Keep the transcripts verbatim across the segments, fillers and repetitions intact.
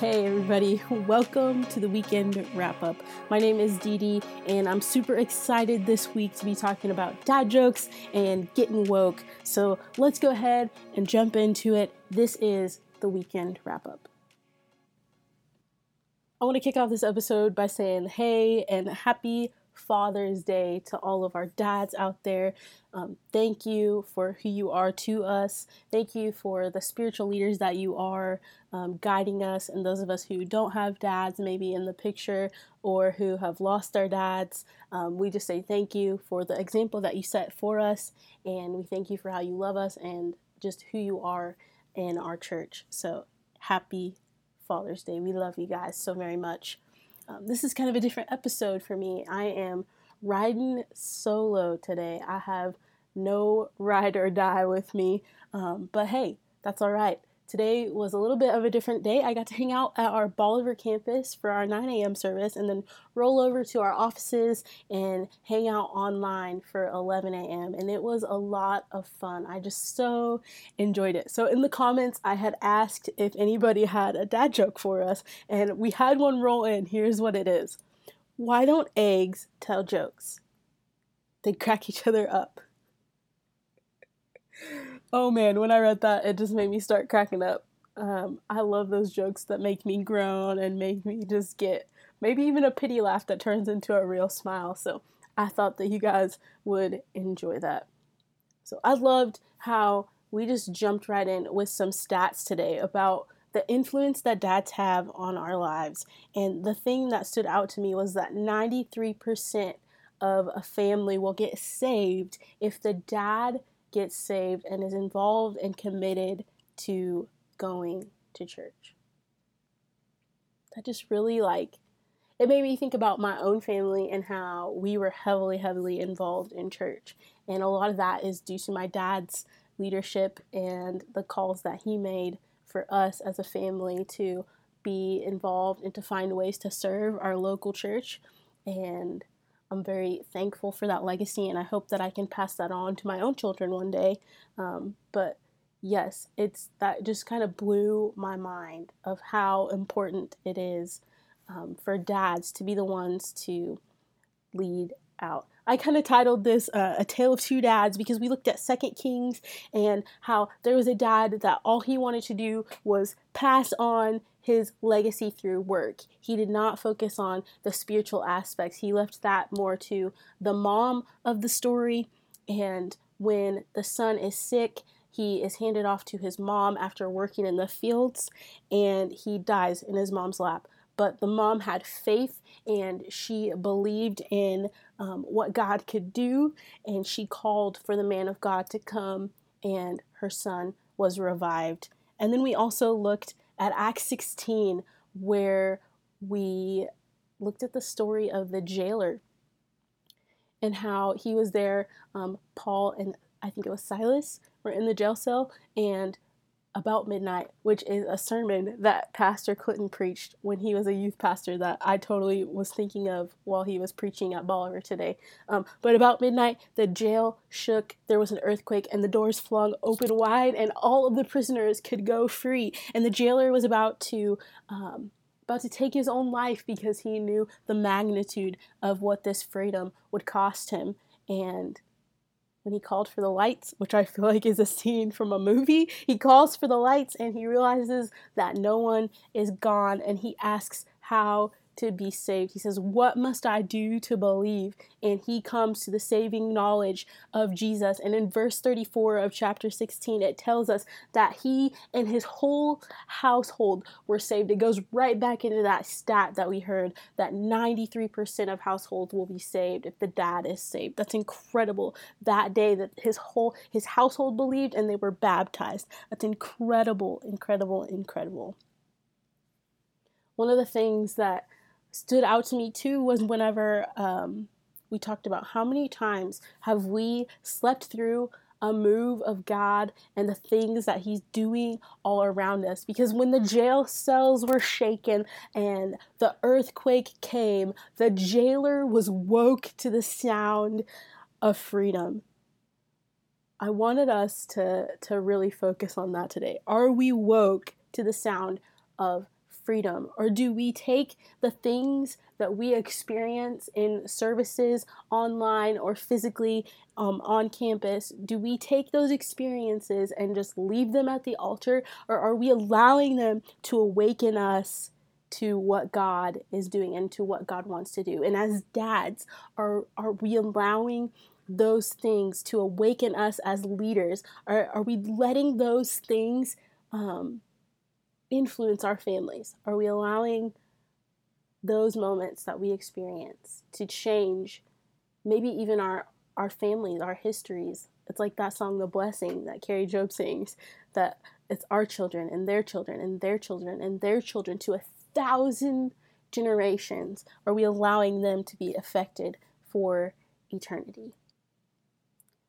Hey everybody, welcome to the weekend wrap up. My name is Dee Dee and I'm super excited this week to be talking about dad jokes and getting woke. So let's go ahead and jump into it. This is the weekend wrap up. I want to kick off this episode by saying hey and happy Father's Day to all of our dads out there. Um, thank you for who you are to us. Thank you for the spiritual leaders that you are, um, guiding us, and those of us who don't have dads maybe in the picture or who have lost our dads. Um, we just say thank you for the example that you set for us, and we thank you for how you love us and just who you are in our church. So happy Father's Day. We love you guys so very much. Um, this is kind of a different episode for me. I am riding solo today. I have no ride or die with me, um, but hey, that's all right. Today was a little bit of a different day. I got to hang out at our Bolivar campus for our nine a.m. service and then roll over to our offices and hang out online for eleven a.m. And it was a lot of fun. I just so enjoyed it. So in the comments, I had asked if anybody had a dad joke for us, and we had one roll in. Here's what it is. Why don't eggs tell jokes? They crack each other up. Oh man, when I read that, it just made me start cracking up. Um, I love those jokes that make me groan and make me just get maybe even a pity laugh that turns into a real smile. So I thought that you guys would enjoy that. So I loved how we just jumped right in with some stats today about the influence that dads have on our lives. And the thing that stood out to me was that ninety-three percent of a family will get saved if the dad gets saved and is involved and committed to going to church. That just really, like, it made me think about my own family and how we were heavily, heavily involved in church. And a lot of that is due to my dad's leadership and the calls that he made for us as a family to be involved and to find ways to serve our local church. And I'm very thankful for that legacy, and I hope that I can pass that on to my own children one day. Um, but yes, it's that just kind of blew my mind of how important it is um, for dads to be the ones to lead out. I kind of titled this uh, A Tale of Two Dads because we looked at two Kings and how there was a dad that all he wanted to do was pass on his legacy through work. He did not focus on the spiritual aspects. He left that more to the mom of the story. And when the son is sick, he is handed off to his mom after working in the fields, and he dies in his mom's lap. But the mom had faith, and she believed in um, what God could do, and she called for the man of God to come, and her son was revived. And then we also looked at Acts sixteen, where we looked at the story of the jailer and how he was there. Um, Paul and I think it was Silas were in the jail cell, and about midnight, which is a sermon that Pastor Clinton preached when he was a youth pastor that I totally was thinking of while he was preaching at Bolivar today. Um, but about midnight, the jail shook, there was an earthquake, and the doors flung open wide, and all of the prisoners could go free. And the jailer was about to um, about to take his own life because he knew the magnitude of what this freedom would cost him. And when he called for the lights, which I feel like is a scene from a movie, he calls for the lights and he realizes that no one is gone, and he asks how to be saved. He says, "What must I do to believe?" And he comes to the saving knowledge of Jesus. And in verse thirty-four of chapter sixteen, it tells us that he and his whole household were saved. It goes right back into that stat that we heard, that ninety-three percent of households will be saved if the dad is saved. That's incredible. That day that his whole, his household believed and they were baptized. That's incredible, incredible, incredible. One of the things that stood out to me too was whenever um, we talked about how many times have we slept through a move of God and the things that he's doing all around us. Because when the jail cells were shaken and the earthquake came, the jailer was woke to the sound of freedom. I wanted us to, to really focus on that today. Are we woke to the sound of freedom? Or do we take the things that we experience in services online or physically um, on campus? Do we take those experiences and just leave them at the altar? Or are we allowing them to awaken us to what God is doing and to what God wants to do? And as dads, are, are we allowing those things to awaken us as leaders? Are, are we letting those things um, influence our families? Are we allowing those moments that we experience to change maybe even our, our families, our histories? It's like that song, The Blessing, that Kari Jobe sings, that it's our children and their children and their children and their children to a thousand generations. Are we allowing them to be affected for eternity?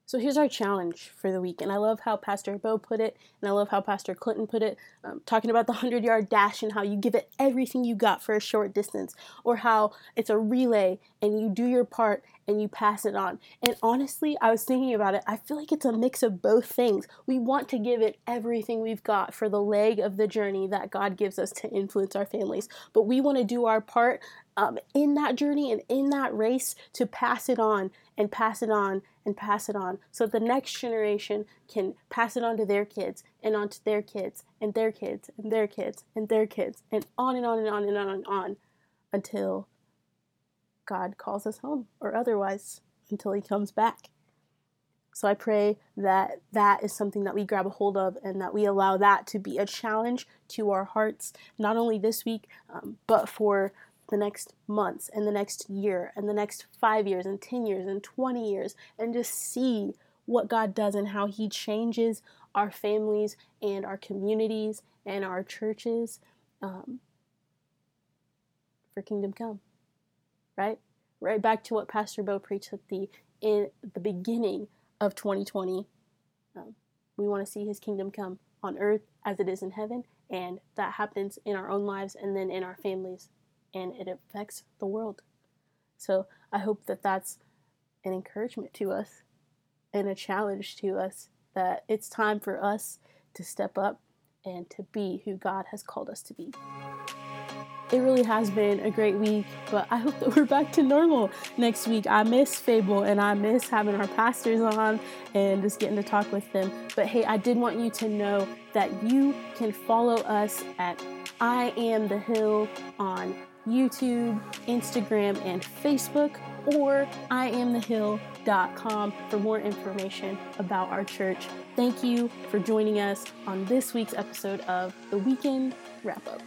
So here's our challenge for the week. And I love how Pastor Bo put it, and I love how Pastor Clinton put it, um, talking about the hundred-yard dash and how you give it everything you got for a short distance, or how it's a relay and you do your part and you pass it on. And honestly, I was thinking about it. I feel like it's a mix of both things. We want to give it everything we've got for the leg of the journey that God gives us to influence our families, but we want to do our part um, in that journey and in that race to pass it on and pass it on and pass it on so the next generation can pass it on to their kids and on to their kids and their kids and their kids and their kids and on and on and on and on and on until God calls us home, or otherwise until He comes back. So I pray that that is something that we grab a hold of and that we allow that to be a challenge to our hearts, not only this week, um, but for the next months and the next year and the next five years and ten years and twenty years, and just see what God does and how He changes our families and our communities and our churches um, for kingdom come, right? Right back to what Pastor Bo preached at the, in the beginning of twenty twenty. Um, we want to see His kingdom come on earth as it is in heaven, and that happens in our own lives and then in our families. And it affects the world. So I hope that that's an encouragement to us and a challenge to us, that it's time for us to step up and to be who God has called us to be. It really has been a great week, but I hope that we're back to normal next week. I miss Fable, and I miss having our pastors on and just getting to talk with them. But hey, I did want you to know that you can follow us at I Am The Hill on YouTube, Instagram, and Facebook, or I am the hill dot com for more information about our church. Thank you for joining us on this week's episode of The Weekend Wrap-Up.